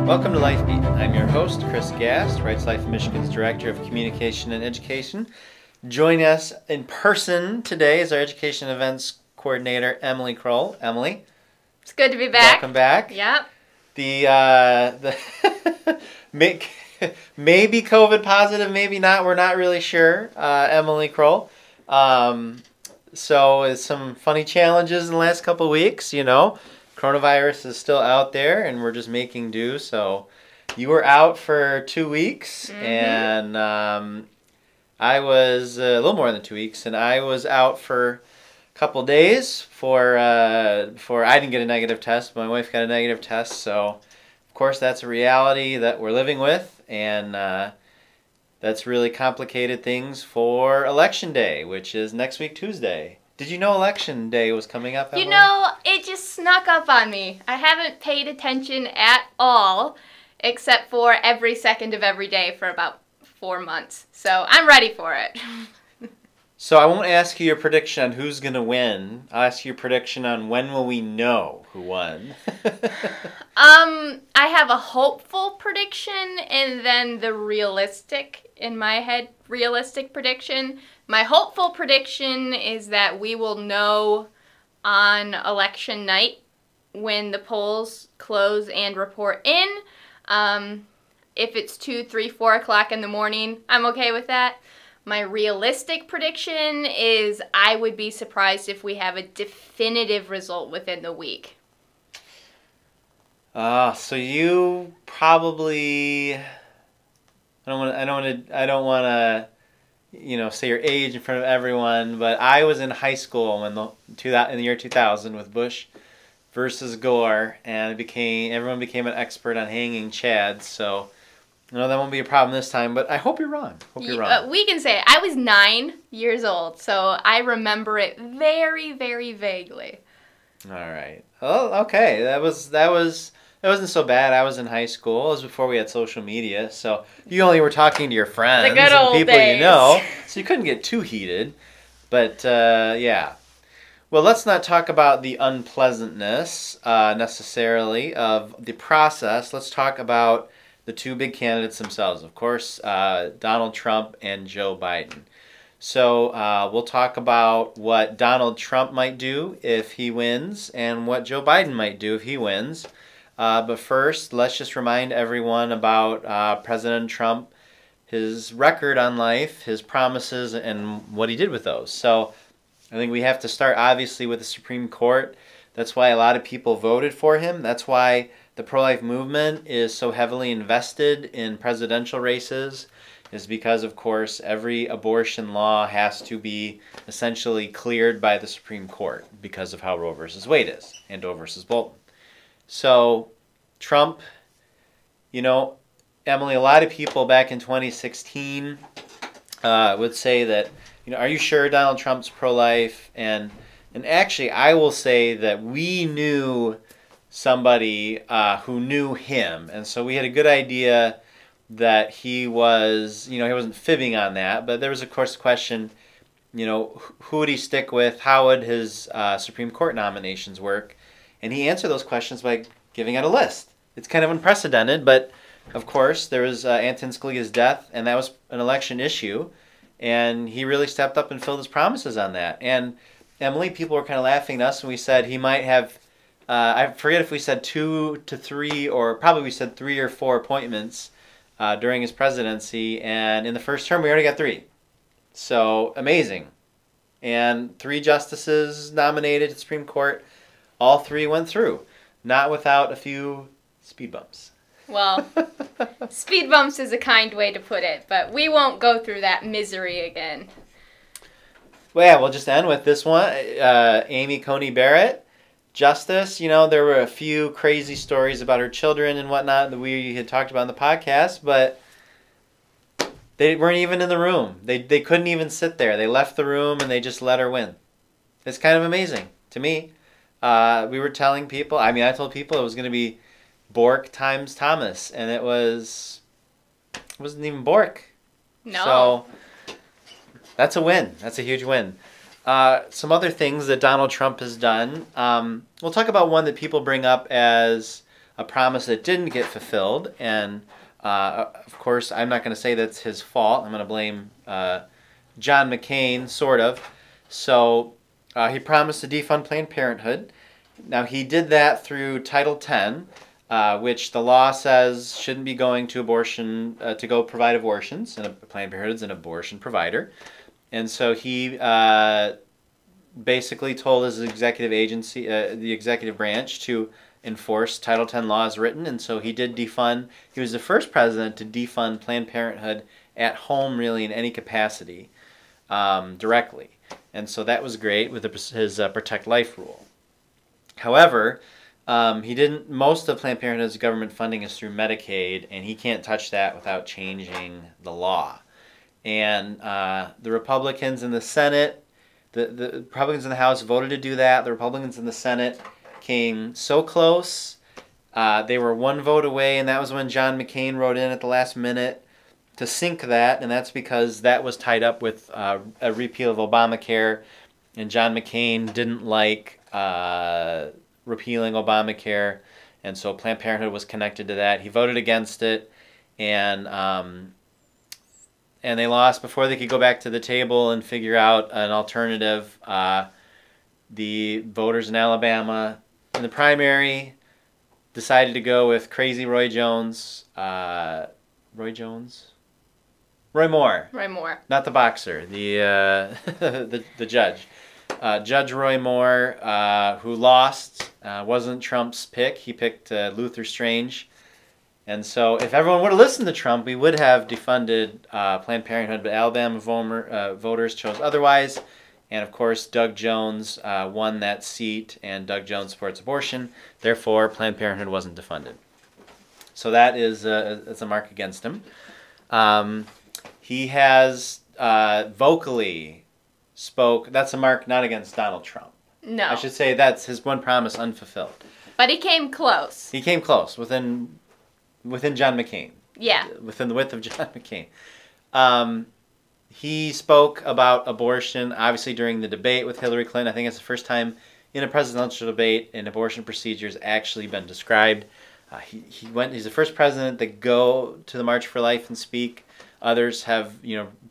Welcome to LifeBeat. I'm your host, Chris Gast, Rights Life Michigan's Director of Communication and Education. Join us in person today is our Education Events Coordinator, Emily Kroll. Emily. It's good to be back. Welcome back. Yep. The maybe COVID positive, maybe not. We're not really sure. Emily Kroll. So some funny challenges in the last couple of weeks. You know, coronavirus is still out there, and we're just making do. So you were out for 2 weeks, mm-hmm. and I was a little more than 2 weeks, and I was out for a couple of days before I didn't get a negative test. My wife got a negative test, so. Of course, that's a reality that we're living with, and that's really complicated things for Election Day, which is next week, Tuesday. Did you know Election Day was coming up, Emily? You know, it just snuck up on me. I haven't paid attention at all, except for every second of every day for about 4 months. So I'm ready for it. So I won't ask you your prediction on who's going to win. I'll ask you your prediction on when will we know who won. I have a hopeful prediction and then the realistic, in my head, realistic prediction. My hopeful prediction is that we will know on election night when the polls close and report in. If it's 2, 3, 4 o'clock in the morning, I'm okay with that. My realistic prediction is I would be surprised if we have a definitive result within the week. So you probably I don't want to you know, say your age in front of everyone, but I was in high school when in the year 2000 with Bush versus Gore, and everyone became an expert on hanging Chads, so no, that won't be a problem this time, but I hope you're wrong. We can say it. I was 9 years old, so I remember it very, very vaguely. All right. Oh, okay. That wasn't so bad. I was in high school. It was before we had social media, so you only were talking to your friends and people you know, so you couldn't get too heated. But, yeah. Well, let's not talk about the unpleasantness, necessarily, of the process. Let's talk about the two big candidates themselves, of course, Donald Trump and Joe Biden. So we'll talk about what Donald Trump might do if he wins and what Joe Biden might do if he wins. But first, let's just remind everyone about President Trump, his record on life, his promises, and what he did with those. So I think we have to start, obviously, with the Supreme Court. That's why a lot of people voted for him. That's why the pro-life movement is so heavily invested in presidential races, is because, of course, every abortion law has to be essentially cleared by the Supreme Court because of how Roe versus Wade is and Doe versus Bolton. So Trump, you know, Emily, a lot of people back in 2016 would say that, you know, are you sure Donald Trump's pro-life? And actually, I will say that we knew somebody who knew him, and so we had a good idea that he was, you know, he wasn't fibbing on that, but there was, of course, a question, you know, who would he stick with, how would his Supreme Court nominations work, and he answered those questions by giving out a list. It's kind of unprecedented, but, of course, there was Anton Scalia's death, and that was an election issue, and he really stepped up and filled his promises on that, and, Emily, people were kind of laughing at us when we said he might have I forget if we said 2 to 3, or probably we said 3 or 4 appointments during his presidency, and in the first term we already got 3. So, amazing. And 3 justices nominated to the Supreme Court, all 3 went through, not without a few speed bumps. Well, speed bumps is a kind way to put it, but we won't go through that misery again. Well, yeah, we'll just end with this one, Amy Coney Barrett. Justice, you know, there were a few crazy stories about her children and whatnot that we had talked about in the podcast, but they weren't even in the room. They couldn't even sit there. They left the room and they just let her win. It's kind of amazing to me. We were telling people, I told people it was going to be Bork times Thomas, and it was wasn't even Bork. No. So that's a win. That's a huge win. Some other things that Donald Trump has done. We'll talk about one that people bring up as a promise that didn't get fulfilled. And, of course, I'm not going to say that's his fault. I'm going to blame John McCain, sort of. So he promised to defund Planned Parenthood. Now, he did that through Title X, which the law says shouldn't be going to abortion, to go provide abortions, and Planned Parenthood's an abortion provider. And so he basically told his executive agency, the executive branch, to enforce Title X laws written, and so he did defund. He was the first president to defund Planned Parenthood at home, really, in any capacity, directly. And so that was great with his Protect Life Rule. However, he didn't. Most of Planned Parenthood's government funding is through Medicaid, and he can't touch that without changing the law. And the Republicans in the Senate, the Republicans in the House voted to do that. The Republicans in the Senate came so close. They were one vote away, and that was when John McCain wrote in at the last minute to sink that, and that's because that was tied up with a repeal of Obamacare, and John McCain didn't like repealing Obamacare, and so Planned Parenthood was connected to that. He voted against it, and they lost before they could go back to the table and figure out an alternative. The voters in Alabama in the primary decided to go with crazy Roy Jones. Roy Moore. Roy Moore. Not the boxer, the judge. Judge Roy Moore, who lost, wasn't Trump's pick. He picked Luther Strange. And so if everyone would have listened to Trump, we would have defunded Planned Parenthood, but Alabama voters chose otherwise. And, of course, Doug Jones won that seat, and Doug Jones supports abortion. Therefore, Planned Parenthood wasn't defunded. So that is it's a mark against him. He has vocally spoke. That's a mark not against Donald Trump. No. I should say that's his one promise unfulfilled. But he came close. He came close within John McCain. Yeah. Within the width of John McCain. He spoke about abortion, obviously, during the debate with Hillary Clinton. I think it's the first time in a presidential debate an abortion procedure has actually been described. He's the first president to go to the March for Life and speak. Others have,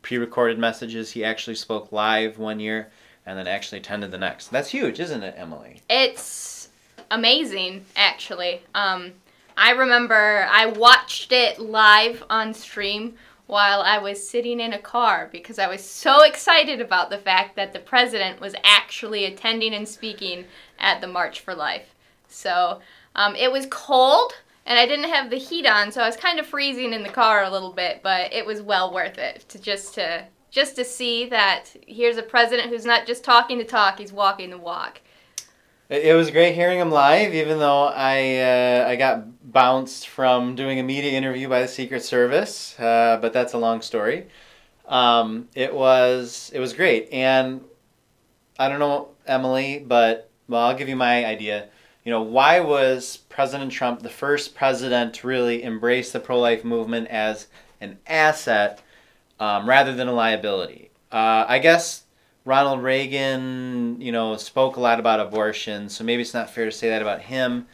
pre-recorded messages. He actually spoke live one year and then actually attended the next. That's huge, isn't it, Emily? It's amazing, actually. I remember I watched it live on stream while I was sitting in a car because I was so excited about the fact that the president was actually attending and speaking at the March for Life. So it was cold. And I didn't have the heat on, so I was kind of freezing in the car a little bit, but it was well worth it to see that here's a president who's not just talking the talk, he's walking the walk. It was great hearing him live, even though I got bounced from doing a media interview by the Secret Service, but that's a long story. It was great, and I don't know, Emily, but I'll give you my idea. Why was President Trump the first president to really embrace the pro-life movement as an asset rather than a liability? I guess Ronald Reagan, spoke a lot about abortion, so maybe it's not fair to say that about him.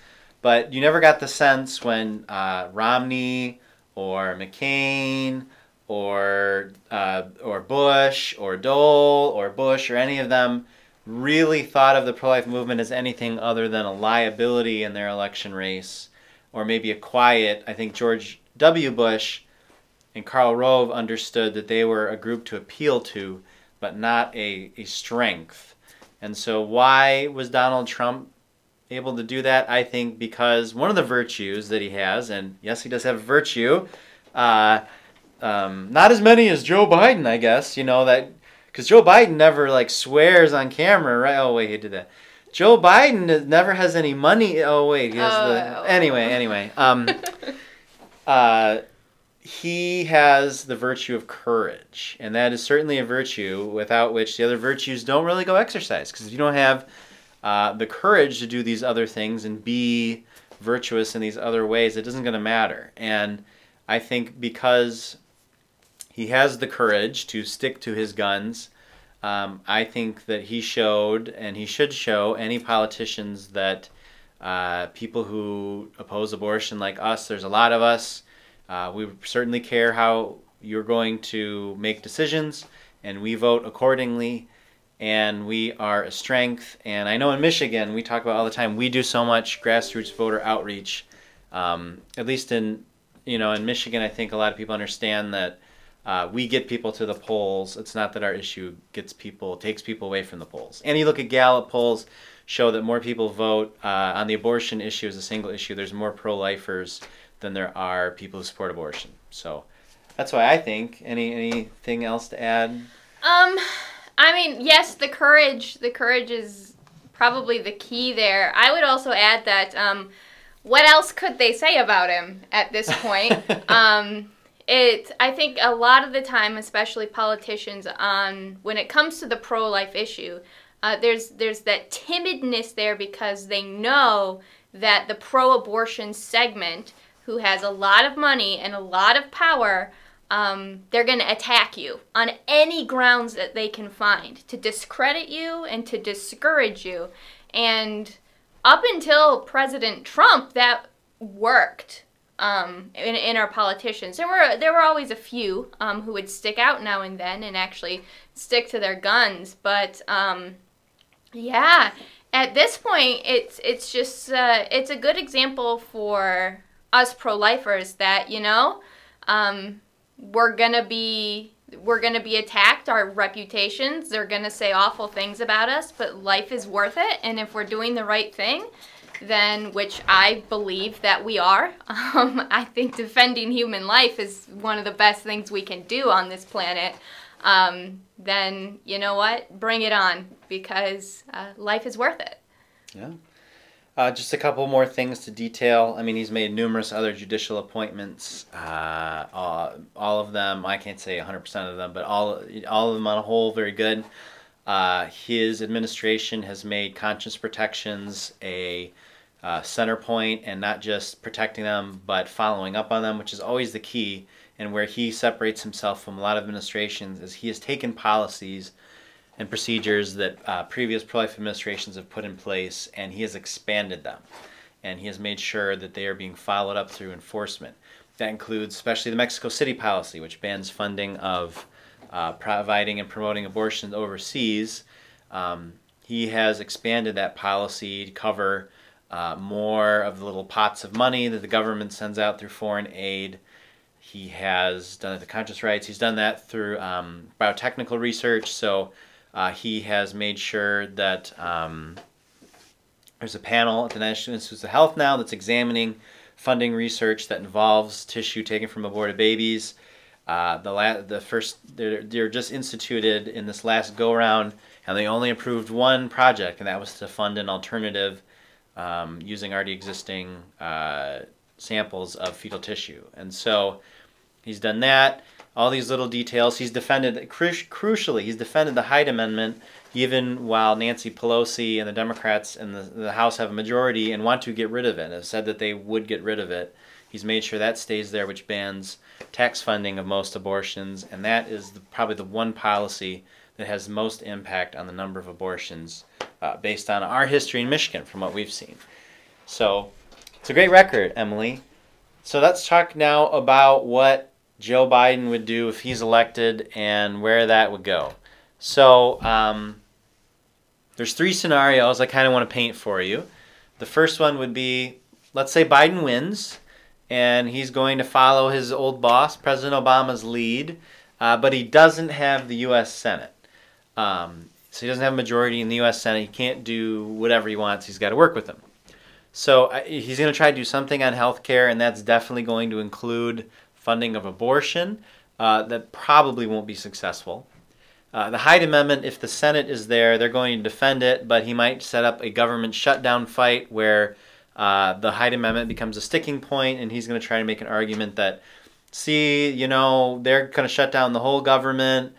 But you never got the sense when Romney or McCain or Bush or Dole or Bush or any of them really thought of the pro-life movement as anything other than a liability in their election race, or maybe a quiet. I think George W. Bush and Karl Rove understood that they were a group to appeal to, but not a strength. And so why was Donald Trump able to do that? I think because one of the virtues that he has, and yes, he does have a virtue, not as many as Joe Biden, I guess, that... Because Joe Biden never, swears on camera, right? Oh, wait, he did that. Joe Biden never has any money. Oh, wait, he has Anyway. He has the virtue of courage, and that is certainly a virtue without which the other virtues don't really go exercise. Because if you don't have the courage to do these other things and be virtuous in these other ways, it isn't going to matter. And I think because He has the courage to stick to his guns. I think that he showed, and he should show, any politicians that people who oppose abortion like us, there's a lot of us, we certainly care how you're going to make decisions, and we vote accordingly, and we are a strength. And I know in Michigan, we talk about all the time, we do so much grassroots voter outreach, at least in, you know, in Michigan. I think a lot of people understand that we get people to the polls. It's not that our issue takes people away from the polls. And you look at Gallup polls, show that more people vote on the abortion issue as a single issue. There's more pro-lifers than there are people who support abortion. So that's why I think. Anything else to add? I mean, yes, the courage. The courage is probably the key there. I would also add that what else could they say about him at this point? I think a lot of the time, especially politicians, when it comes to the pro-life issue, there's that timidness there because they know that the pro-abortion segment, who has a lot of money and a lot of power, they're going to attack you on any grounds that they can find to discredit you and to discourage you. And up until President Trump, that worked. In our politicians. There were always a few who would stick out now and then and actually stick to their guns. But yeah, at this point, it's just it's a good example for us pro-lifers that, you know, we're gonna be attacked. Our reputations, they're gonna say awful things about us. But life is worth it, and if we're doing the right thing, then, which I believe that we are. I think defending human life is one of the best things we can do on this planet. Then, you know what? Bring it on, because life is worth it. Yeah. Just a couple more things to detail. I mean, he's made numerous other judicial appointments. All of them, I can't say 100% of them, but all of them on a whole, very good. His administration has made conscience protections a center point, and not just protecting them, but following up on them, which is always the key. And where he separates himself from a lot of administrations is he has taken policies and procedures that previous pro-life administrations have put in place, and he has expanded them. And he has made sure that they are being followed up through enforcement. That includes especially the Mexico City policy, which bans funding of providing and promoting abortions overseas. He has expanded that policy to cover more of the little pots of money that the government sends out through foreign aid. He has done it to conscious rights. He's done that through biotechnical research. So he has made sure that there's a panel at the National Institutes of Health now that's examining funding research that involves tissue taken from aborted babies. They're just instituted in this last go-round, and they only approved one project, and that was to fund an alternative using already existing samples of fetal tissue. And so he's done that. All these little details. He's defended, crucially, he's defended the Hyde Amendment, even while Nancy Pelosi and the Democrats in the House have a majority and want to get rid of it, have said that they would get rid of it. He's made sure that stays there, which bans tax funding of most abortions, and that is probably the one policy that has most impact on the number of abortions based on our history in Michigan from what we've seen. So it's a great record, Emily. So let's talk now about what Joe Biden would do if he's elected and where that would go. So there's three scenarios I kind of want to paint for you. The first one would be, let's say Biden wins, and he's going to follow his old boss, President Obama's lead, but he doesn't have the U.S. Senate. So he doesn't have a majority in the U.S. Senate. He can't do whatever he wants. He's got to work with them. So he's going to try to do something on health care, and that's definitely going to include funding of abortion. That probably won't be successful. The Hyde Amendment, if the Senate is there, they're going to defend it, but he might set up a government shutdown fight where the Hyde Amendment becomes a sticking point, and he's going to try to make an argument that, see, you know, they're going to shut down the whole government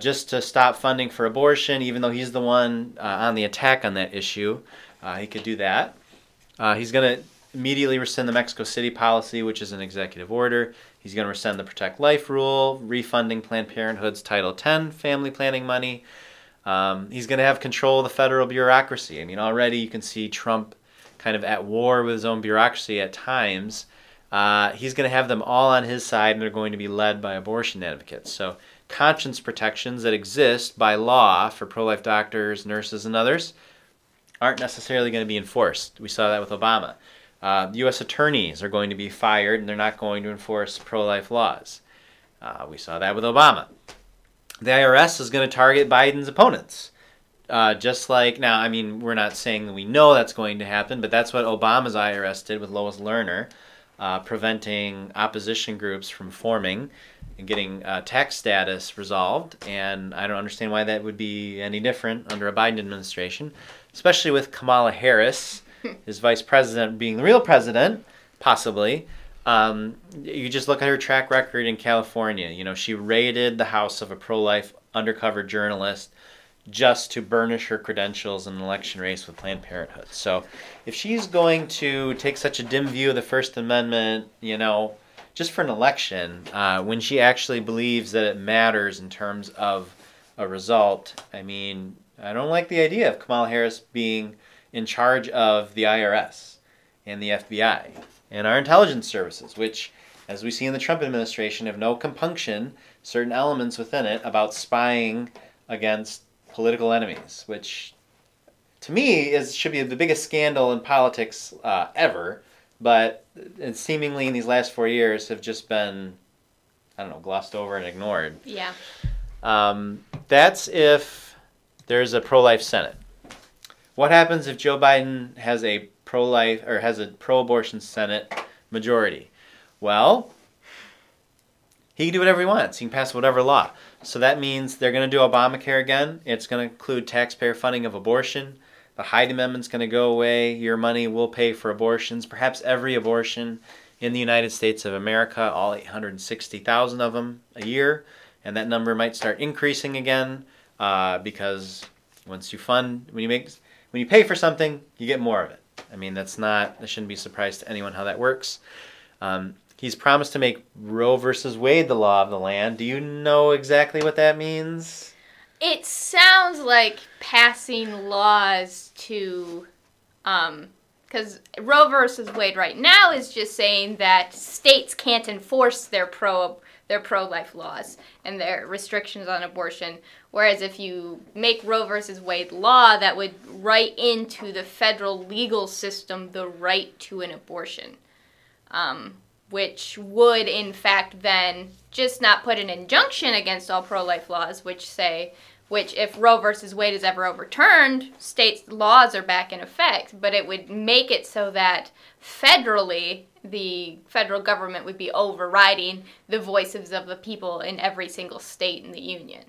just to stop funding for abortion, even though he's the one on the attack on that issue. He could do that. He's going to immediately rescind the Mexico City policy, which is an executive order. He's going to rescind the Protect Life Rule, refunding Planned Parenthood's Title X family planning money. He's going to have control of the federal bureaucracy. I mean, already you can see Trump kind of at war with his own bureaucracy at times. He's going to have them all on his side, and they're going to be led by abortion advocates. So conscience protections that exist by law for pro-life doctors, nurses, and others aren't necessarily going to be enforced. We saw that with Obama. U.S. attorneys are going to be fired, and they're not going to enforce pro-life laws. We saw that with Obama. The IRS is going to target Biden's opponents. Just like, now, I mean, we're not saying that we know that's going to happen, but that's what Obama's IRS did with Lois Lerner, preventing opposition groups from forming and getting tax status resolved. And I don't understand why that would be any different under a Biden administration, especially with Kamala Harris, his vice president, being the real president, possibly. You just look at her track record in California. You know, she raided the house of a pro-life undercover journalist just to burnish her credentials in an election race with Planned Parenthood. So if she's going to take such a dim view of the First Amendment, you know, just for an election, when she actually believes that it matters in terms of a result, I mean, I don't like the idea of Kamala Harris being in charge of the IRS and the FBI and our intelligence services, which, as we see in the Trump administration, have no compunction, certain elements within it, about spying against political enemies, which to me should be the biggest scandal in politics ever, but seemingly in these last 4 years have just been, I don't know, glossed over and ignored. Yeah. That's if there's a pro-life Senate. What happens if Joe Biden has a pro-life or has a pro-abortion Senate majority? Well, he can do whatever he wants. He can pass whatever law. So that means they're going to do Obamacare again. It's going to include taxpayer funding of abortion. The Hyde Amendment's going to go away. Your money will pay for abortions, perhaps every abortion in the United States of America, all 860,000 of them a year. And that number might start increasing again because once you fund, when you pay for something, you get more of it. I mean, that shouldn't be a surprise to anyone how that works. He's promised to make Roe versus Wade the law of the land. Do you know exactly what that means? It sounds like passing laws to, because Roe versus Wade right now is just saying that states can't enforce their pro-life laws and their restrictions on abortion. Whereas if you make Roe versus Wade law, that would write into the federal legal system the right to an abortion. Which would, in fact, then just not put an injunction against all pro-life laws, which if Roe versus Wade is ever overturned, states' laws are back in effect, but it would make it so that federally, the federal government would be overriding the voices of the people in every single state in the union.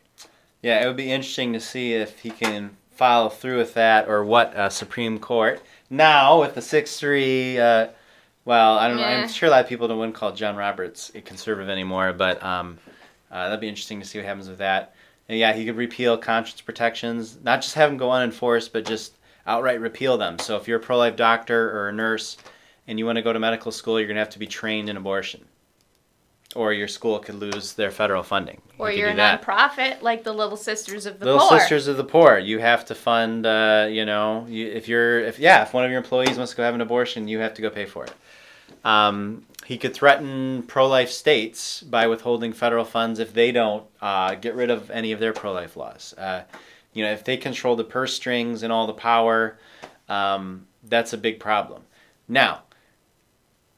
Yeah, it would be interesting to see if he can follow through with that, or what Supreme Court, now with the 6-3... Well, I don't know. Yeah. I'm sure a lot of people don't want to call John Roberts a conservative anymore, but that'd be interesting to see what happens with that. And yeah, he could repeal conscience protections, not just have them go unenforced, but just outright repeal them. So if you're a pro-life doctor or a nurse and you want to go to medical school, you're going to have to be trained in abortion. Or your school could lose their federal funding. Or you're a nonprofit like the Little Sisters of the Poor. Little Sisters of the Poor. You have to fund, if one of your employees wants to go have an abortion, you have to go pay for it. He could threaten pro-life states by withholding federal funds if they don't get rid of any of their pro-life laws. If they control the purse strings and all the power, that's a big problem. Now,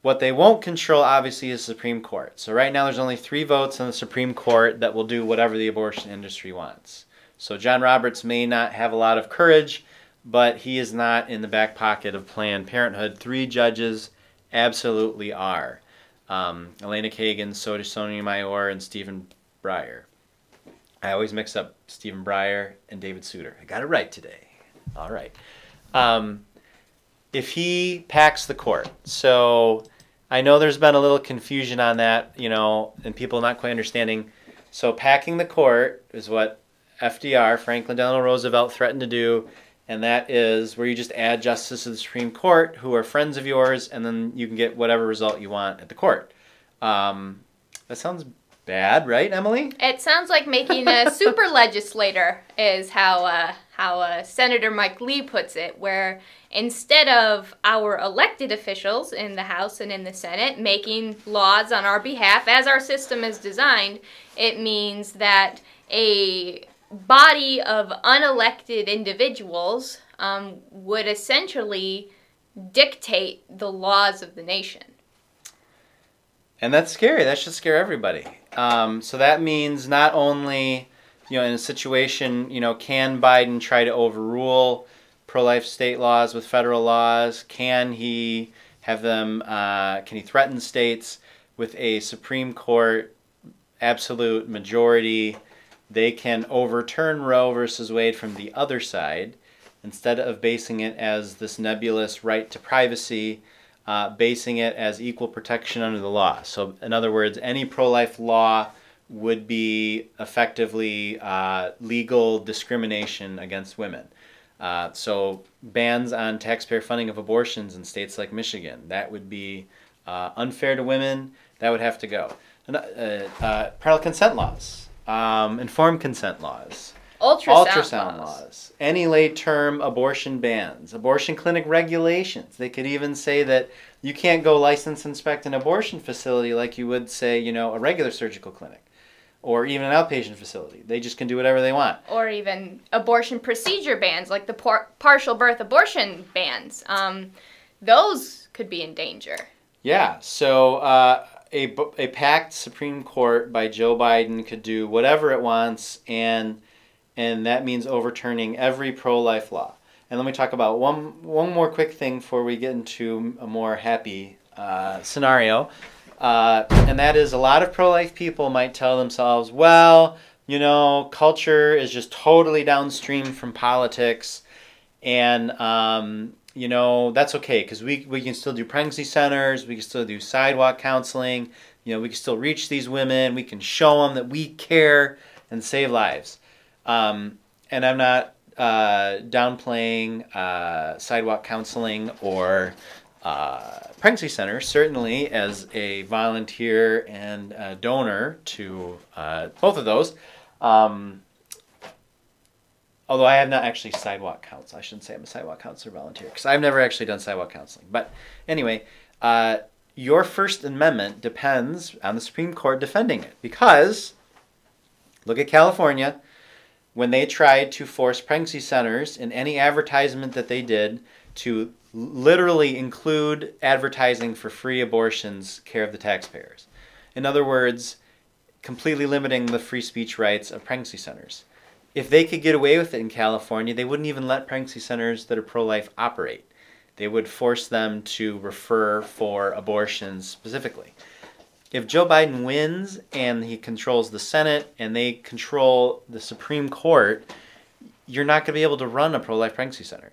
what they won't control, obviously, is the Supreme Court. So right now there's only 3 votes on the Supreme Court that will do whatever the abortion industry wants. So John Roberts may not have a lot of courage, but he is not in the back pocket of Planned Parenthood. 3 judges absolutely are. Elena Kagan, Sonia Mayor, and Stephen Breyer. I always mix up Stephen Breyer and David Souter. I got it right today. All right. If he packs the court. So I know there's been a little confusion on that, and people not quite understanding. So packing the court is what FDR, Franklin Delano Roosevelt, threatened to do. and that is where you just add justices to the Supreme Court who are friends of yours, and then you can get whatever result you want at the court. That sounds bad, right, Emily? It sounds like making a super legislator is how Senator Mike Lee puts it, where instead of our elected officials in the House and in the Senate making laws on our behalf as our system is designed, it means that a body of unelected individuals would essentially dictate the laws of the nation. And that's scary. That should scare everybody. So that means not only, you know, in a situation, you know, can Biden try to overrule pro-life state laws with federal laws? Can he have them, can he threaten states with a Supreme Court absolute majority? They can overturn Roe versus Wade from the other side instead of basing it as this nebulous right to privacy. Basing it as equal protection under the law. So in other words, any pro-life law would be effectively legal discrimination against women. So bans on taxpayer funding of abortions in states like Michigan, that would be unfair to women, that would have to go. Parental consent laws, informed consent laws, ultrasound laws, any late-term abortion bans, abortion clinic regulations. They could even say that you can't go license inspect an abortion facility like you would, say, you know, a regular surgical clinic or even an outpatient facility. They just can do whatever they want. Or even abortion procedure bans, like the partial birth abortion bans. Those could be in danger. Yeah, so a packed Supreme Court by Joe Biden could do whatever it wants, and that means overturning every pro-life law. And let me talk about one more quick thing before we get into a more happy scenario. And that is, a lot of pro-life people might tell themselves, well, you know, culture is just totally downstream from politics. And, you know, that's okay because we can still do pregnancy centers. We can still do sidewalk counseling. You know, we can still reach these women. We can show them that we care and save lives. And I'm not downplaying sidewalk counseling or pregnancy centers, certainly as a volunteer and a donor to both of those. Although I have not actually sidewalk counseled. I shouldn't say I'm a sidewalk counselor volunteer because I've never actually done sidewalk counseling. But anyway, your First Amendment depends on the Supreme Court defending it, because look at California. When they tried to force pregnancy centers in any advertisement that they did to literally include advertising for free abortions, care of the taxpayers. In other words, completely limiting the free speech rights of pregnancy centers. If they could get away with it in California, they wouldn't even let pregnancy centers that are pro-life operate. They would force them to refer for abortions specifically. If Joe Biden wins and he controls the Senate and they control the Supreme Court, you're not going to be able to run a pro-life pregnancy center.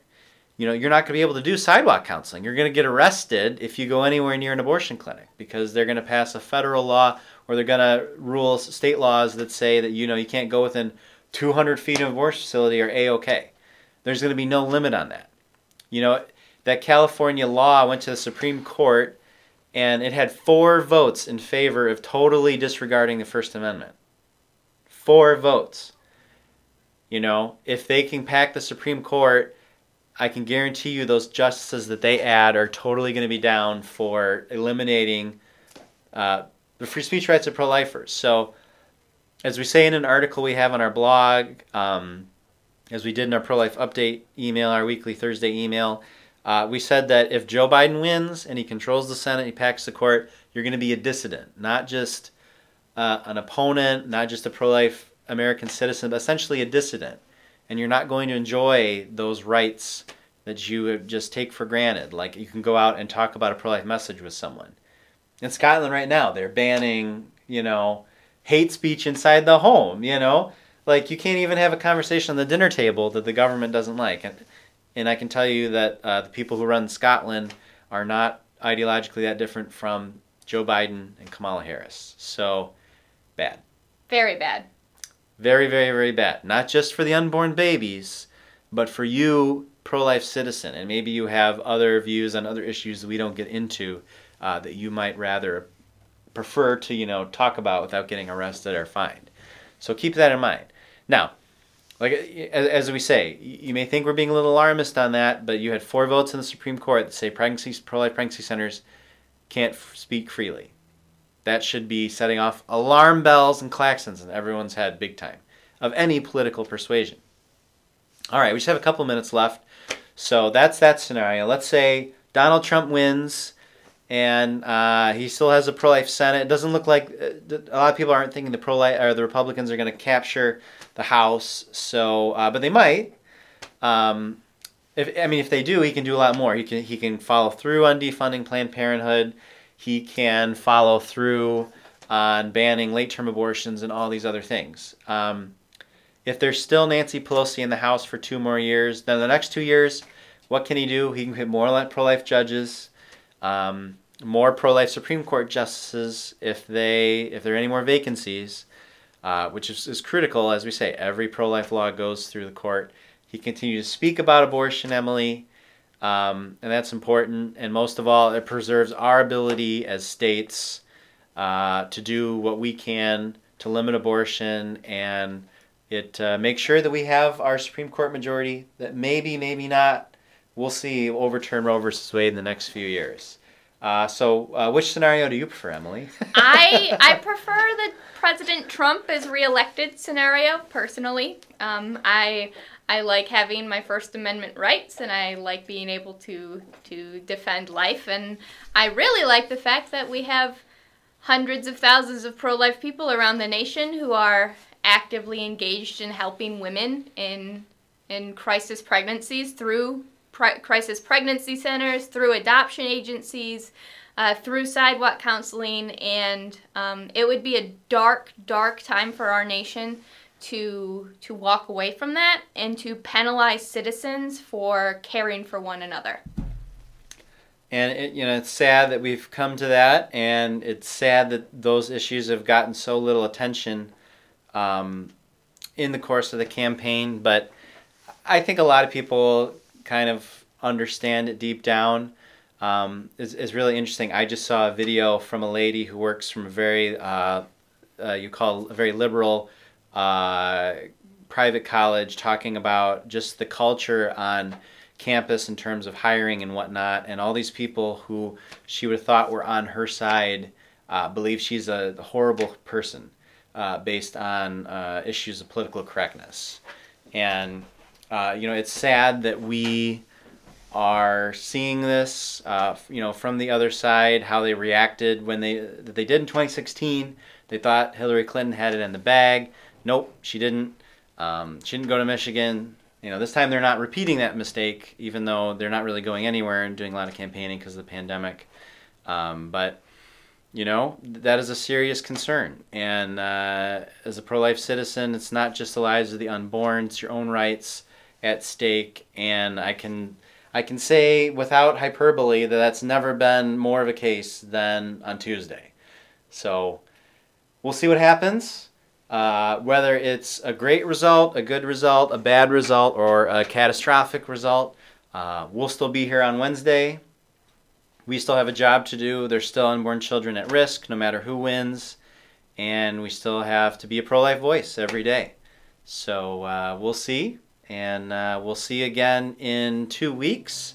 You know, you're not going to be able to do sidewalk counseling. You're going to get arrested if you go anywhere near an abortion clinic because they're going to pass a federal law or they're going to rule state laws that say that, you know, you can't go within 200 feet of an abortion facility or A-OK. There's going to be no limit on that. You know, that California law went to the Supreme Court, and it had 4 votes in favor of totally disregarding the First Amendment. 4 votes. You know, if they can pack the Supreme Court, I can guarantee you those justices that they add are totally going to be down for eliminating the free speech rights of pro-lifers. So, as we say in an article we have on our blog, as we did in our pro-life update email, our weekly Thursday email, we said that if Joe Biden wins and he controls the Senate, he packs the court, you're going to be a dissident, not just an opponent, not just a pro-life American citizen, but essentially a dissident. And you're not going to enjoy those rights that you would just take for granted. Like, you can go out and talk about a pro-life message with someone. In Scotland right now, they're banning, you know, hate speech inside the home, you know. Like, you can't even have a conversation on the dinner table that the government doesn't like. And I can tell you that the people who run Scotland are not ideologically that different from Joe Biden and Kamala Harris. So, bad. Very bad. Very, very, very bad. Not just for the unborn babies, But for you, pro-life citizen, and maybe you have other views on other issues that we don't get into that you might rather prefer to, you know, talk about without getting arrested or fined. So keep that in mind. Now, like as we say, you may think we're being a little alarmist on that, but you had 4 votes in the Supreme Court that say pro-life pregnancy centers can't speak freely. That should be setting off alarm bells and claxons in everyone's head big time, of any political persuasion. All right, we just have a couple minutes left. So that's that scenario. Let's say Donald Trump wins and he still has a pro-life Senate. It doesn't look like a lot of people aren't thinking the pro-life or the Republicans are going to capture the House. So, but they might. If they do, he can do a lot more. He can follow through on defunding Planned Parenthood. He can follow through on banning late-term abortions and all these other things. If there's still Nancy Pelosi in the House for 2 more years, then the next 2 years, what can he do? He can get more pro-life judges, more pro-life Supreme Court justices if there are any more vacancies, which is critical. As we say, every pro-life law goes through the court. He continues to speak about abortion, Emily, and that's important. And most of all, it preserves our ability as states to do what we can to limit abortion, and it makes sure that we have our Supreme Court majority that maybe, maybe not, we'll see overturn Roe versus Wade in the next few years. So which scenario do you prefer, Emily? I prefer the President Trump is reelected scenario, personally. I like having my First Amendment rights, and I like being able to defend life. And I really like the fact that we have hundreds of thousands of pro-life people around the nation who are actively engaged in helping women in crisis pregnancies through crisis pregnancy centers, through adoption agencies, through sidewalk counseling, and it would be a dark, dark time for our nation to walk away from that and to penalize citizens for caring for one another. And it's sad that we've come to that, and it's sad that those issues have gotten so little attention in the course of the campaign, but I think a lot of people kind of understand it deep down. It's really interesting. I just saw a video from a lady who works from a very liberal private college, talking about just the culture on campus in terms of hiring and whatnot, and all these people who she would have thought were on her side believe she's a horrible person based on issues of political correctness. And it's sad that we are seeing this from the other side, how they reacted when they did in 2016. They thought Hillary Clinton had it in the bag. Nope, she didn't. She didn't go to Michigan. This time they're not repeating that mistake, even though they're not really going anywhere and doing a lot of campaigning because of the pandemic. But that is a serious concern. And as a pro-life citizen, it's not just the lives of the unborn, it's your own rights at stake. And I can say without hyperbole that that's never been more of a case than on Tuesday. So we'll see what happens, whether it's a great result, a good result, a bad result, or a catastrophic result. We'll still be here on Wednesday. We still have a job to do. There's still unborn children at risk, no matter who wins. And we still have to be a pro-life voice every day. So we'll see. And we'll see again in 2 weeks.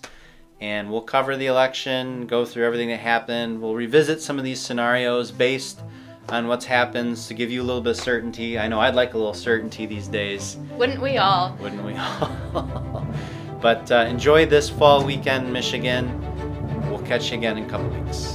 And we'll cover the election, go through everything that happened. We'll revisit some of these scenarios based on what's happened to give you a little bit of certainty. I know I'd like a little certainty these days. Wouldn't we all? Wouldn't we all? But enjoy this fall weekend in Michigan. We'll catch you again in a couple weeks.